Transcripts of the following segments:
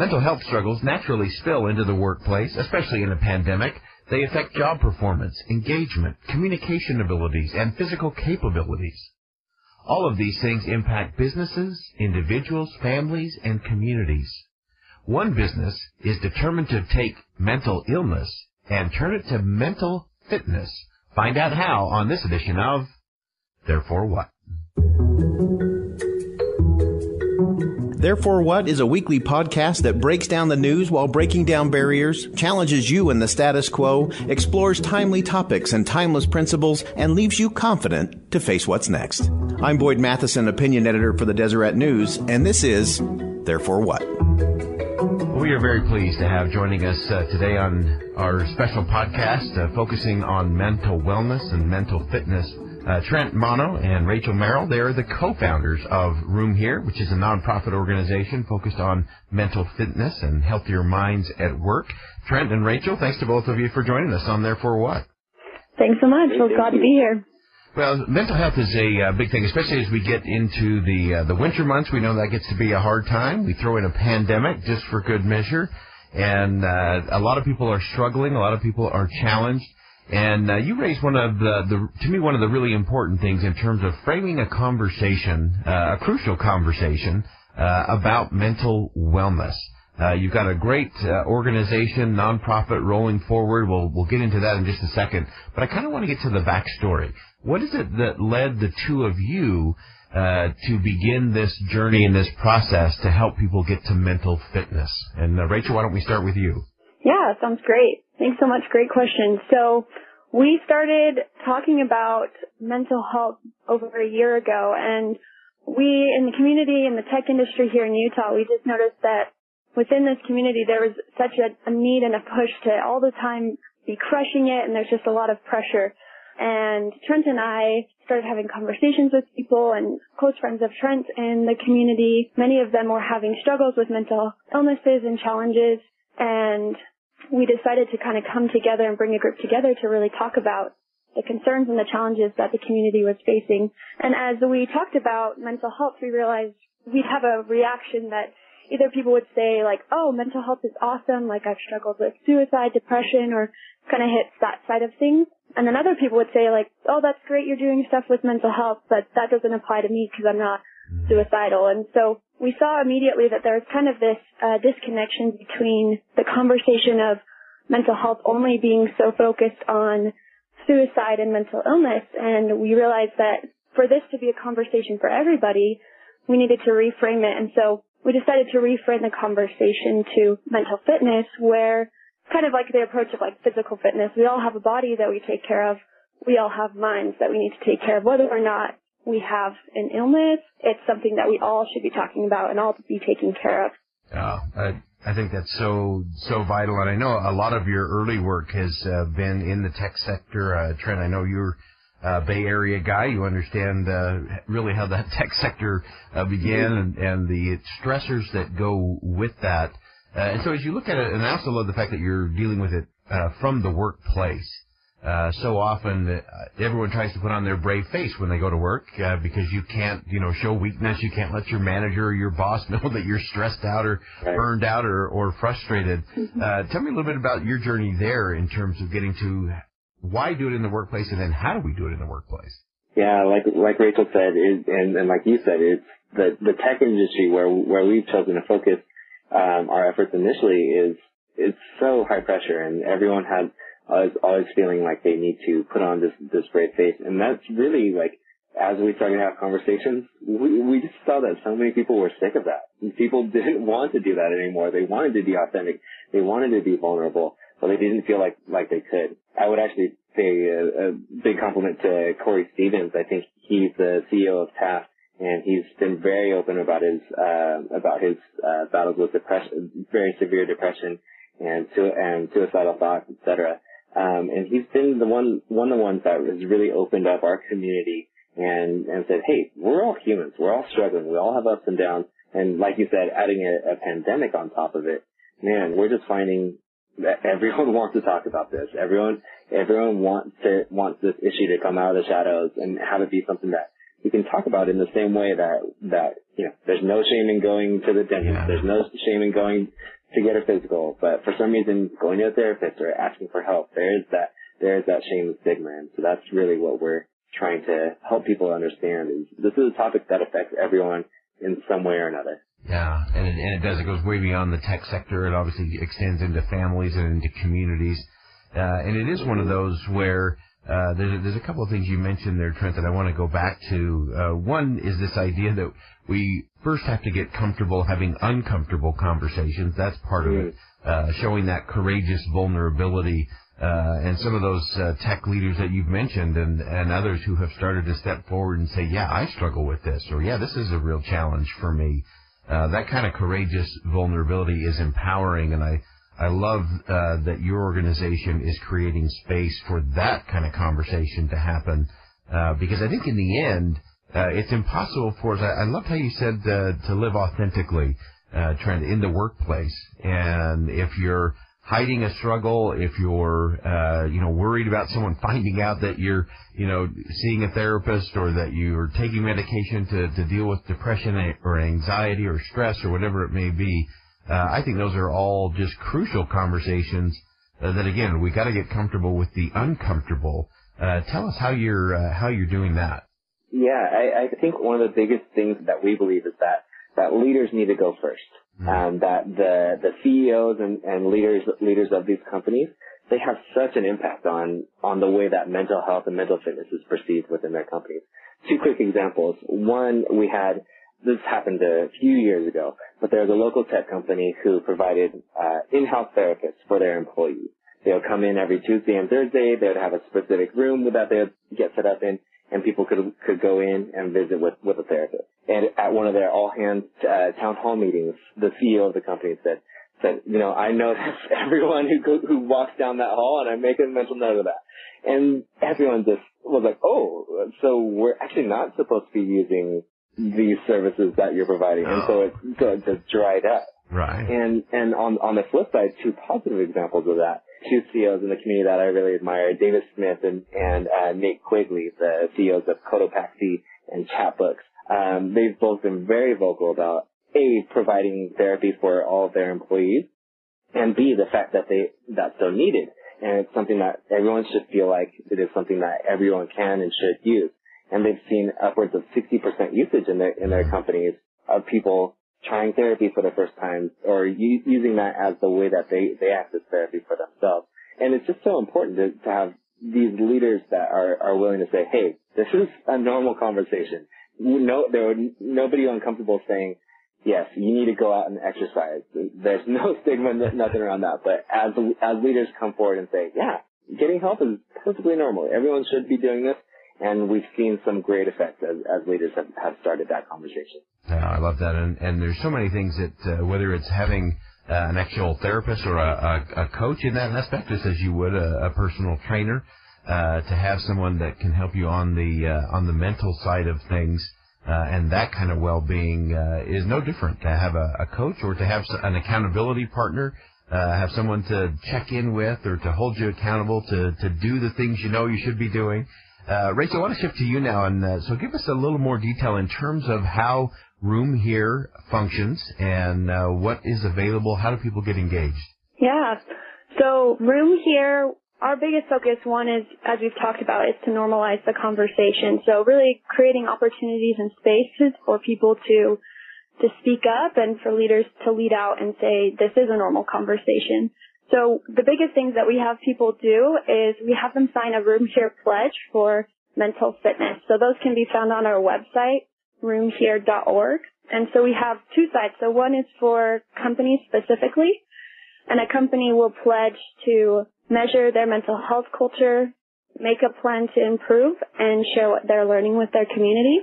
Mental health struggles naturally spill into the workplace, especially in a pandemic. They affect job performance, engagement, communication abilities, and physical capabilities. All of these things impact businesses, individuals, families, and communities. One business is determined to take mental illness and turn it to mental fitness. Find out how on this edition of Therefore What. Therefore What is a weekly podcast that breaks down the news while breaking down barriers, challenges you in the status quo, explores timely topics and timeless principles, and leaves you confident to face what's next. I'm Boyd Matheson, opinion editor for the Deseret News, and this is Therefore What. We are very pleased to have joining us today on our special podcast focusing on mental wellness and mental fitness. Trent Mono and Rachel Merrill, they are the co-founders of Room Here, which is a nonprofit organization focused on mental fitness and healthier minds at work. Trent and Rachel, thanks to both of you for joining us on Therefore What. Thanks so much. We're glad to be here. Well, mental health is a big thing, especially as we get into the winter months. We know that gets to be a hard time. We throw in a pandemic just for good measure, and a lot of people are struggling. A lot of people are challenged. And you raised one of the, to me, one of the really important things in terms of framing a conversation, a crucial conversation, about mental wellness. You've got a great organization, nonprofit, rolling forward. We'll get into that in just a second. But I kind of want to get to the backstory. What is it that led the two of you to begin this journey and this process to help people get to mental fitness? And Rachel, why don't we start with you? Yeah, sounds great. Thanks so much. Great question. So we started talking about mental health over a year ago, and we in the community, in the tech industry here in Utah, we just noticed that within this community there was such a need and a push to all the time be crushing it, and there's just a lot of pressure. And Trent and I started having conversations with people and close friends of Trent in the community. Many of them were having struggles with mental illnesses and challenges, and we decided to kind of come together and bring a group together to really talk about the concerns and the challenges that the community was facing. And as we talked about mental health, we realized we'd have a reaction that either people would say, like, oh, mental health is awesome, like I've struggled with suicide, depression, or kind of hits that side of things. And then other people would say, like, oh, that's great, you're doing stuff with mental health, but that doesn't apply to me because I'm not suicidal. And so we saw immediately that there was kind of this disconnection between the conversation of mental health only being so focused on suicide and mental illness, and we realized that for this to be a conversation for everybody, we needed to reframe it. And so we decided to reframe the conversation to mental fitness, where kind of like the approach of like physical fitness, we all have a body that we take care of, we all have minds that we need to take care of, whether or not we have an illness. It's something that we all should be talking about and all to be taking care of. I think that's so vital. And I know a lot of your early work has been in the tech sector. Trent, I know you're a Bay Area guy. You understand really how that tech sector began and the stressors that go with that. And so as you look at it, and I also love the fact that you're dealing with it from the workplace. So often everyone tries to put on their brave face when they go to work because you can't, show weakness. You can't let your manager or your boss know that you're stressed out or burned out or frustrated. Tell me a little bit about your journey there in terms of getting to why do it in the workplace and then how do we do it in the workplace? Yeah, like Rachel said, and like you said, it's the tech industry where we've chosen to focus our efforts initially is it's so high pressure, and everyone has always feeling like they need to put on this brave face. And that's really, like, as we started to have conversations, we just saw that so many people were sick of that. People didn't want to do that anymore. They wanted to be authentic. They wanted to be vulnerable, but they didn't feel like they could. I would actually say a big compliment to Corey Stevens. I think he's the CEO of Taft, and he's been very open about his battles with depression, very severe depression and suicidal thoughts, et cetera. And he's been one of the ones that has really opened up our community and said, hey, we're all humans. We're all struggling. We all have ups and downs. And like you said, adding a pandemic on top of it, man, we're just finding that everyone wants to talk about this. Everyone wants this issue to come out of the shadows and have it be something that you can talk about in the same way that you know, there's no shame in going to the dentist. Yeah. There's no shame in going to get a physical, but for some reason, going to a therapist or asking for help, there is that shame and stigma. And so that's really what we're trying to help people understand, is this is a topic that affects everyone in some way or another. Yeah, and it does. It goes way beyond the tech sector. It obviously extends into families and into communities. And it is one of those where there's a couple of things you mentioned there, Trent, that I want to go back to. One is this idea that we first have to get comfortable having uncomfortable conversations. That's part of it. Showing that courageous vulnerability. And some of those tech leaders that you've mentioned and others who have started to step forward and say, yeah, I struggle with this, or yeah, this is a real challenge for me. That kind of courageous vulnerability is empowering, and I love that your organization is creating space for that kind of conversation to happen, because I think in the end, it's impossible for us. I loved how you said to live authentically, Trent, in the workplace. And if you're hiding a struggle, if you're worried about someone finding out that you're seeing a therapist or that you're taking medication to deal with depression or anxiety or stress or whatever it may be, I think those are all just crucial conversations that, again, we got to get comfortable with the uncomfortable. Tell us how you're doing that. Yeah, I think one of the biggest things that we believe is that leaders need to go first. That the CEOs and leaders of these companies, they have such an impact on the way that mental health and mental fitness is perceived within their companies. Two quick examples. One, this happened a few years ago, but there was a local tech company who provided in-house therapists for their employees. They would come in every Tuesday and Thursday. They would have a specific room that they would get set up in, and people could go in and visit with a therapist. And at one of their all-hands town hall meetings, the CEO of the company said, I notice everyone who walks down that hall, and I make a mental note of that. And everyone just was like, oh, so we're actually not supposed to be using these services that you're providing. No. And so it just dried up. Right. And on the flip side, two positive examples of that. Two CEOs in the community that I really admire, David Smith and Nate Quigley, the CEOs of Cotopaxi and Chatbooks. They've both been very vocal about, A, providing therapy for all of their employees, and B, the fact that that's so needed. And it's something that everyone should feel like it is something that everyone can and should use. And they've seen upwards of 60% usage in their companies of people trying therapy for the first time, or using that as the way that they access therapy for themselves. And it's just so important to have these leaders that are willing to say, hey, this is a normal conversation. Nobody uncomfortable saying, yes, you need to go out and exercise. There's no stigma, nothing around that. But as leaders come forward and say, yeah, getting help is perfectly normal. Everyone should be doing this. And we've seen some great effects as leaders have started that conversation. Yeah, I love that. And there's so many things that, whether it's having an actual therapist or a coach in that aspect, just as you would a personal trainer, to have someone that can help you on the mental side of things, and that kind of well-being is no different. To have a coach or to have an accountability partner, have someone to check in with or to hold you accountable to do the things you should be doing. Rachel, I want to shift to you now, and so give us a little more detail in terms of how Room Here functions and what is available. How do people get engaged? Yeah, so Room Here, our biggest focus, one is, as we've talked about, is to normalize the conversation. So really creating opportunities and spaces for people to speak up and for leaders to lead out and say, this is a normal conversation. So the biggest things that we have people do is we have them sign a Room Here pledge for mental fitness. So those can be found on our website, roomhere.org. And so we have two sides. So one is for companies specifically, and a company will pledge to measure their mental health culture, make a plan to improve, and share what they're learning with their community.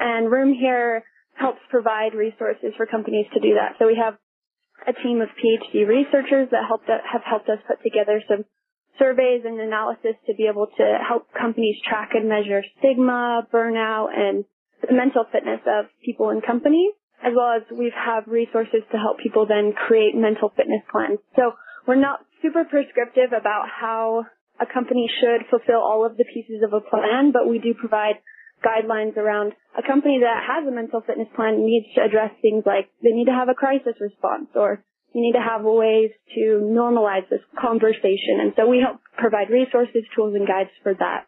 And Room Here helps provide resources for companies to do that. So we have a team of PhD researchers that have helped us put together some surveys and analysis to be able to help companies track and measure stigma, burnout, and the mental fitness of people in companies, as well as we have resources to help people then create mental fitness plans. So we're not super prescriptive about how a company should fulfill all of the pieces of a plan, but we do provide guidelines around a company that has a mental fitness plan needs to address things like they need to have a crisis response, or you need to have ways to normalize this conversation. And so we help provide resources, tools, and guides for that.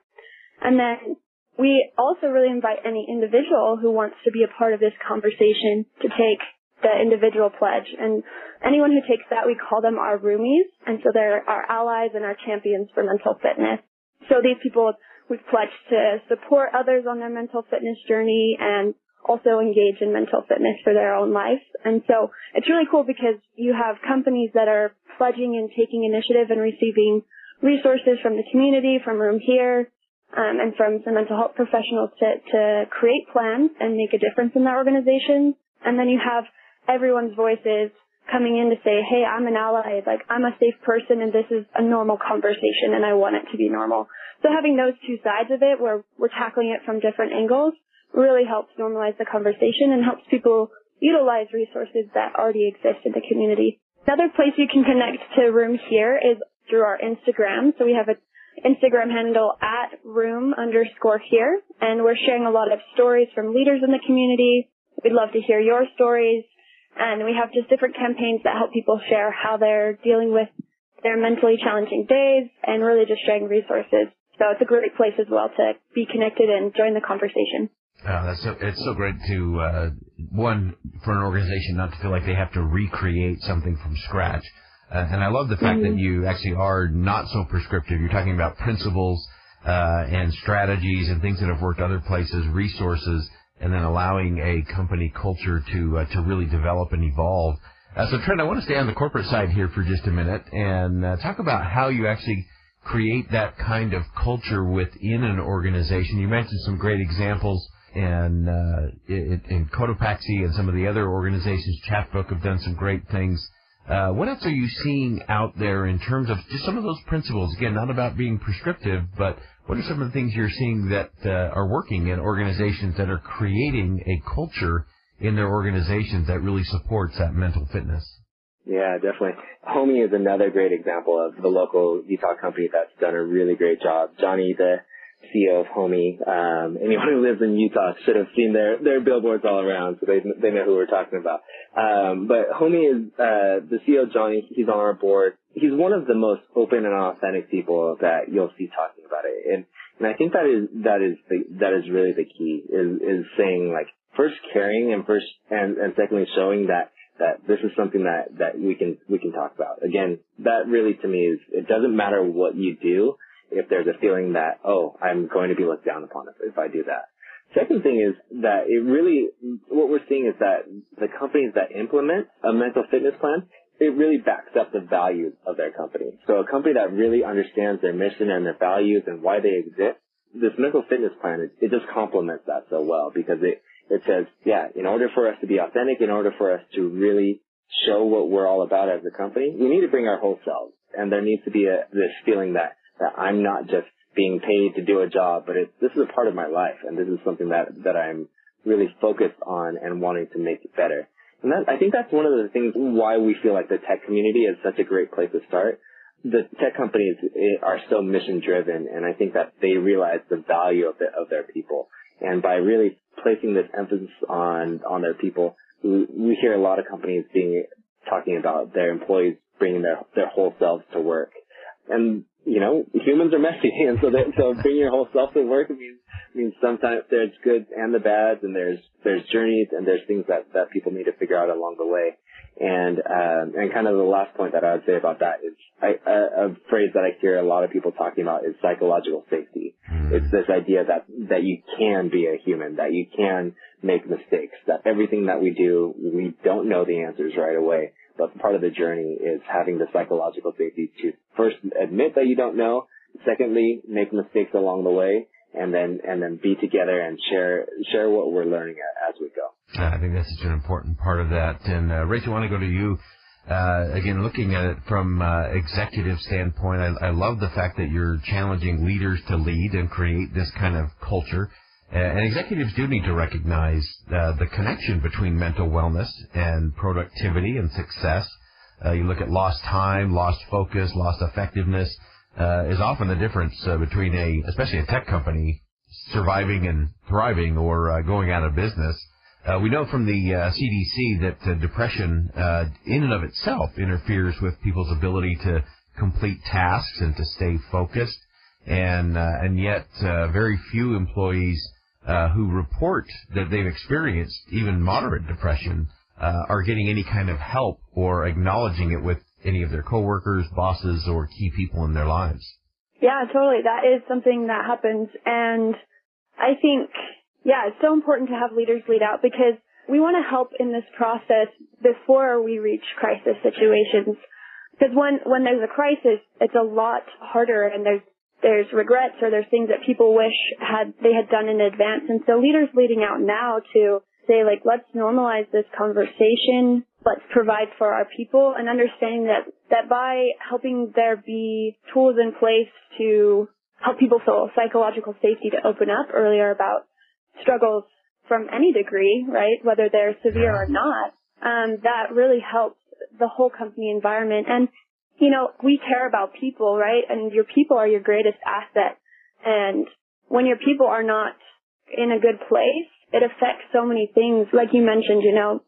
And then we also really invite any individual who wants to be a part of this conversation to take the individual pledge. And anyone who takes that, we call them our roomies. And so they're our allies and our champions for mental fitness. So these people, we've pledged to support others on their mental fitness journey and also engage in mental fitness for their own life. And so it's really cool because you have companies that are pledging and taking initiative and receiving resources from the community, from Room Here, and from some mental health professionals to create plans and make a difference in their organization. And then you have everyone's voices coming in to say, hey, I'm an ally, like I'm a safe person and this is a normal conversation and I want it to be normal. So having those two sides of it where we're tackling it from different angles really helps normalize the conversation and helps people utilize resources that already exist in the community. Another place you can connect to Room Here is through our Instagram. So we have an Instagram handle @room_here, and we're sharing a lot of stories from leaders in the community. We'd love to hear your stories. And we have just different campaigns that help people share how they're dealing with their mentally challenging days and really just sharing resources. So it's a great place as well to be connected and join the conversation. Oh, it's so great to, one, for an organization not to feel like they have to recreate something from scratch. And I love the fact that you actually are not so prescriptive. You're talking about principles and strategies and things that have worked other places, resources, and then allowing a company culture to really develop and evolve. So, Trent, I want to stay on the corporate side here for just a minute and talk about how you actually create that kind of culture within an organization. You mentioned some great examples in Cotopaxi and some of the other organizations. Chatbooks have done some great things. What else are you seeing out there in terms of just some of those principles? Again, not about being prescriptive, but what are some of the things you're seeing that are working in organizations that are creating a culture in their organizations that really supports that mental fitness? Yeah, definitely. Homie is another great example of the local detox company that's done a really great job. Johnny, the CEO of Homie, anyone who lives in Utah should have seen their billboards all around, so they know who we're talking about. But Homie is, the CEO, Johnny, he's on our board. He's one of the most open and authentic people that you'll see talking about it. And I think that is really the key is saying, like, first caring and secondly showing that this is something that we can talk about. Again, that really to me is, it doesn't matter what you do. If there's a feeling that, oh, I'm going to be looked down upon if I do that. Second thing is that what we're seeing is that the companies that implement a mental fitness plan, it really backs up the values of their company. So a company that really understands their mission and their values and why they exist, this mental fitness plan, it just complements that so well because it says, yeah, in order for us to be authentic, in order for us to really show what we're all about as a company, we need to bring our whole selves. And there needs to be this feeling that I'm not just being paid to do a job, but this is a part of my life, and this is something that I'm really focused on and wanting to make it better. And I think that's one of the things why we feel like the tech community is such a great place to start. The tech companies are so mission-driven, and I think that they realize the value of their people. And by really placing this emphasis on their people, we hear a lot of companies talking about their employees bringing their whole selves to work. And you know, humans are messy, and so bring your whole self to work means sometimes there's good and the bads, and there's journeys, and there's things that people need to figure out along the way. And kind of the last point that I would say about that is a phrase that I hear a lot of people talking about is psychological safety. It's this idea that you can be a human, that you can make mistakes, that everything that we do, we don't know the answers right away. But part of the journey is having the psychological safety to first admit that you don't know, secondly, make mistakes along the way, and then be together and share what we're learning as we go. I think that's such an important part of that. And Rachel, I want to go to you. Again, looking at it from executive standpoint, I love the fact that you're challenging leaders to lead and create this kind of culture. And executives do need to recognize the connection between mental wellness and productivity and success. You look at lost time, lost focus, lost effectiveness is often the difference between especially a tech company surviving and thriving or going out of business. We know from the CDC that depression in and of itself interferes with people's ability to complete tasks and to stay focused. And yet very few employees who report that they've experienced even moderate depression are getting any kind of help or acknowledging it with any of their coworkers, bosses, or key people in their lives. Yeah, totally. That is something that happens. And I think, yeah, it's so important to have leaders lead out because we want to help in this process before we reach crisis situations. Because when there's a crisis, it's a lot harder and there's regrets or there's things that people wish they had done in advance. And so leaders leading out now to say, like, let's normalize this conversation, let's provide for our people, and understanding that by helping there be tools in place to help people feel psychological safety to open up earlier about struggles from any degree, right, whether they're severe or not, that really helps the whole company environment. And, you know, we care about people, right, and your people are your greatest asset. And when your people are not in a good place, it affects so many things, like you mentioned, you know,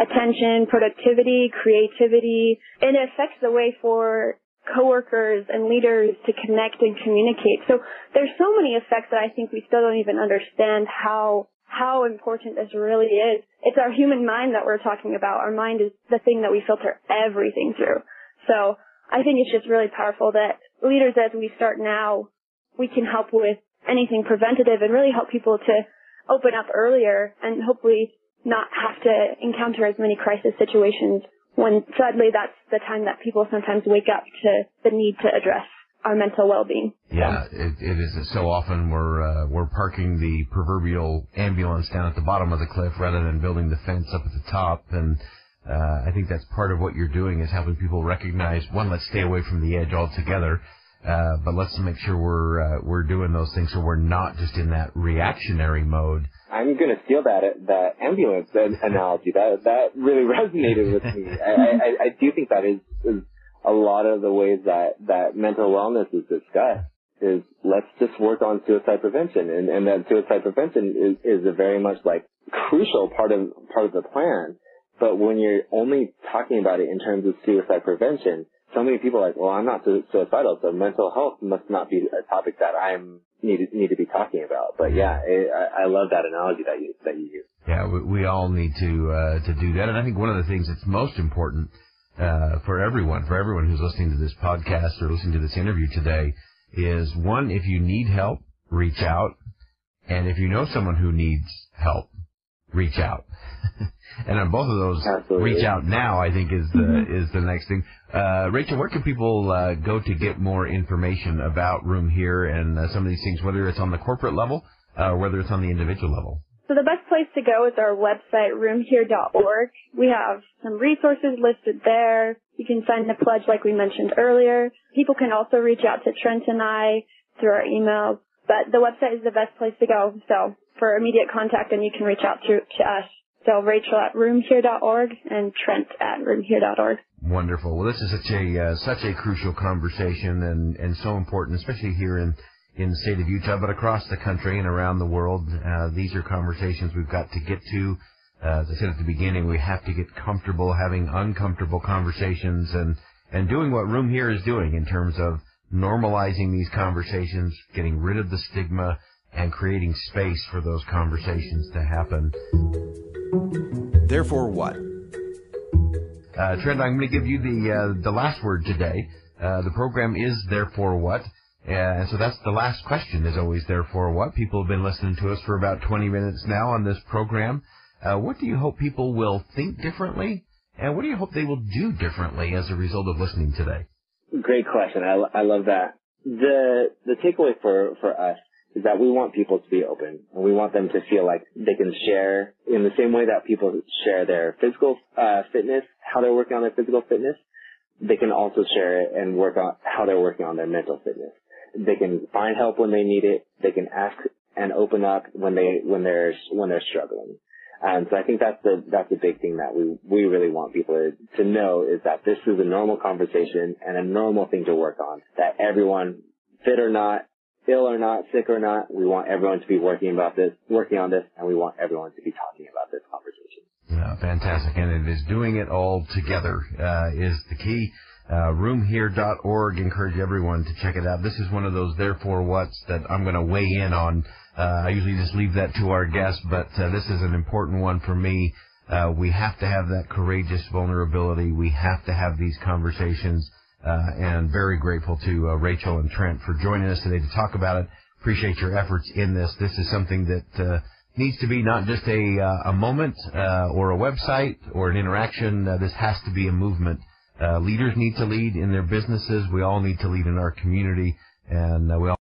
attention, productivity, creativity, and it affects the way for coworkers and leaders to connect and communicate. So there's so many effects that I think we still don't even understand how important this really is. It's our human mind that we're talking about. Our mind is the thing that we filter everything through. So I think it's just really powerful that leaders, as we start now, we can help with anything preventative and really help people to open up earlier and hopefully not have to encounter as many crisis situations when sadly that's the time that people sometimes wake up to the need to address our mental well-being. Yeah, it is. So often we're parking the proverbial ambulance down at the bottom of the cliff rather than building the fence up at the top. And I think that's part of what you're doing is helping people recognize, one, let's stay away from the edge altogether, but let's make sure we're doing those things so we're not just in that reactionary mode. I'm going to steal that ambulance analogy. That really resonated with me. I do think that is a lot of the ways that mental wellness is discussed is let's just work on suicide prevention. And that suicide prevention is a very much like crucial part of the plan. But when you're only talking about it in terms of suicide prevention, so many people are like, well, I'm not suicidal, so mental health must not be a topic that I need to be talking about. But yeah, I love that analogy that you use. Yeah, we all need to do that. And I think one of the things that's most important for everyone who's listening to this podcast or listening to this interview today is, one, if you need help, reach out. And if you know someone who needs help, reach out. And on both of those, absolutely, reach out now, I think, is the next thing. Rachel, where can people go to get more information about Room Here and some of these things, whether it's on the corporate level or whether it's on the individual level? So the best place to go is our website, roomhere.org. We have some resources listed there. You can sign the pledge like we mentioned earlier. People can also reach out to Trent and I through our email, but the website is the best place to go. So for immediate contact, and you can reach out to us. So Rachel at roomhere.org and Trent at roomhere.org. Wonderful. Well, this is such a crucial conversation and so important, especially here in the state of Utah, but across the country and around the world. These are conversations we've got to get to. As I said at the beginning, we have to get comfortable having uncomfortable conversations and doing what Room Here is doing in terms of normalizing these conversations, getting rid of the stigma, and creating space for those conversations to happen. Therefore what? Trent, I'm going to give you the last word today. The program is Therefore What? And so that's the last question, is always Therefore What? People have been listening to us for about 20 minutes now on this program. What do you hope people will think differently? And what do you hope they will do differently as a result of listening today? Great question. I love that. The takeaway for us is that we want people to be open, and we want them to feel like they can share in the same way that people share their physical fitness, how they're working on their physical fitness. They can also share it and work on how they're working on their mental fitness. They can find help when they need it. They can ask and open up when they're struggling. So I think that's the big thing that we really want people to know, is that this is a normal conversation and a normal thing to work on, that everyone, fit or not, ill or not, sick or not, we want everyone to be working on this, and we want everyone to be talking about this conversation. Fantastic. And it is doing it all together is the key. Roomhere.org. Encourage everyone to check it out. This is one of those therefore what's that I'm going to weigh in on. I usually just leave that to our guests, but this is an important one for me. We have to have that courageous vulnerability. We have to have these conversations. And very grateful to Rachel and Trent for joining us today to talk about it. Appreciate your efforts in this. This is something that needs to be not just a moment or a website or an interaction. This has to be a movement. Leaders need to lead in their businesses. We all need to lead in our community, and we all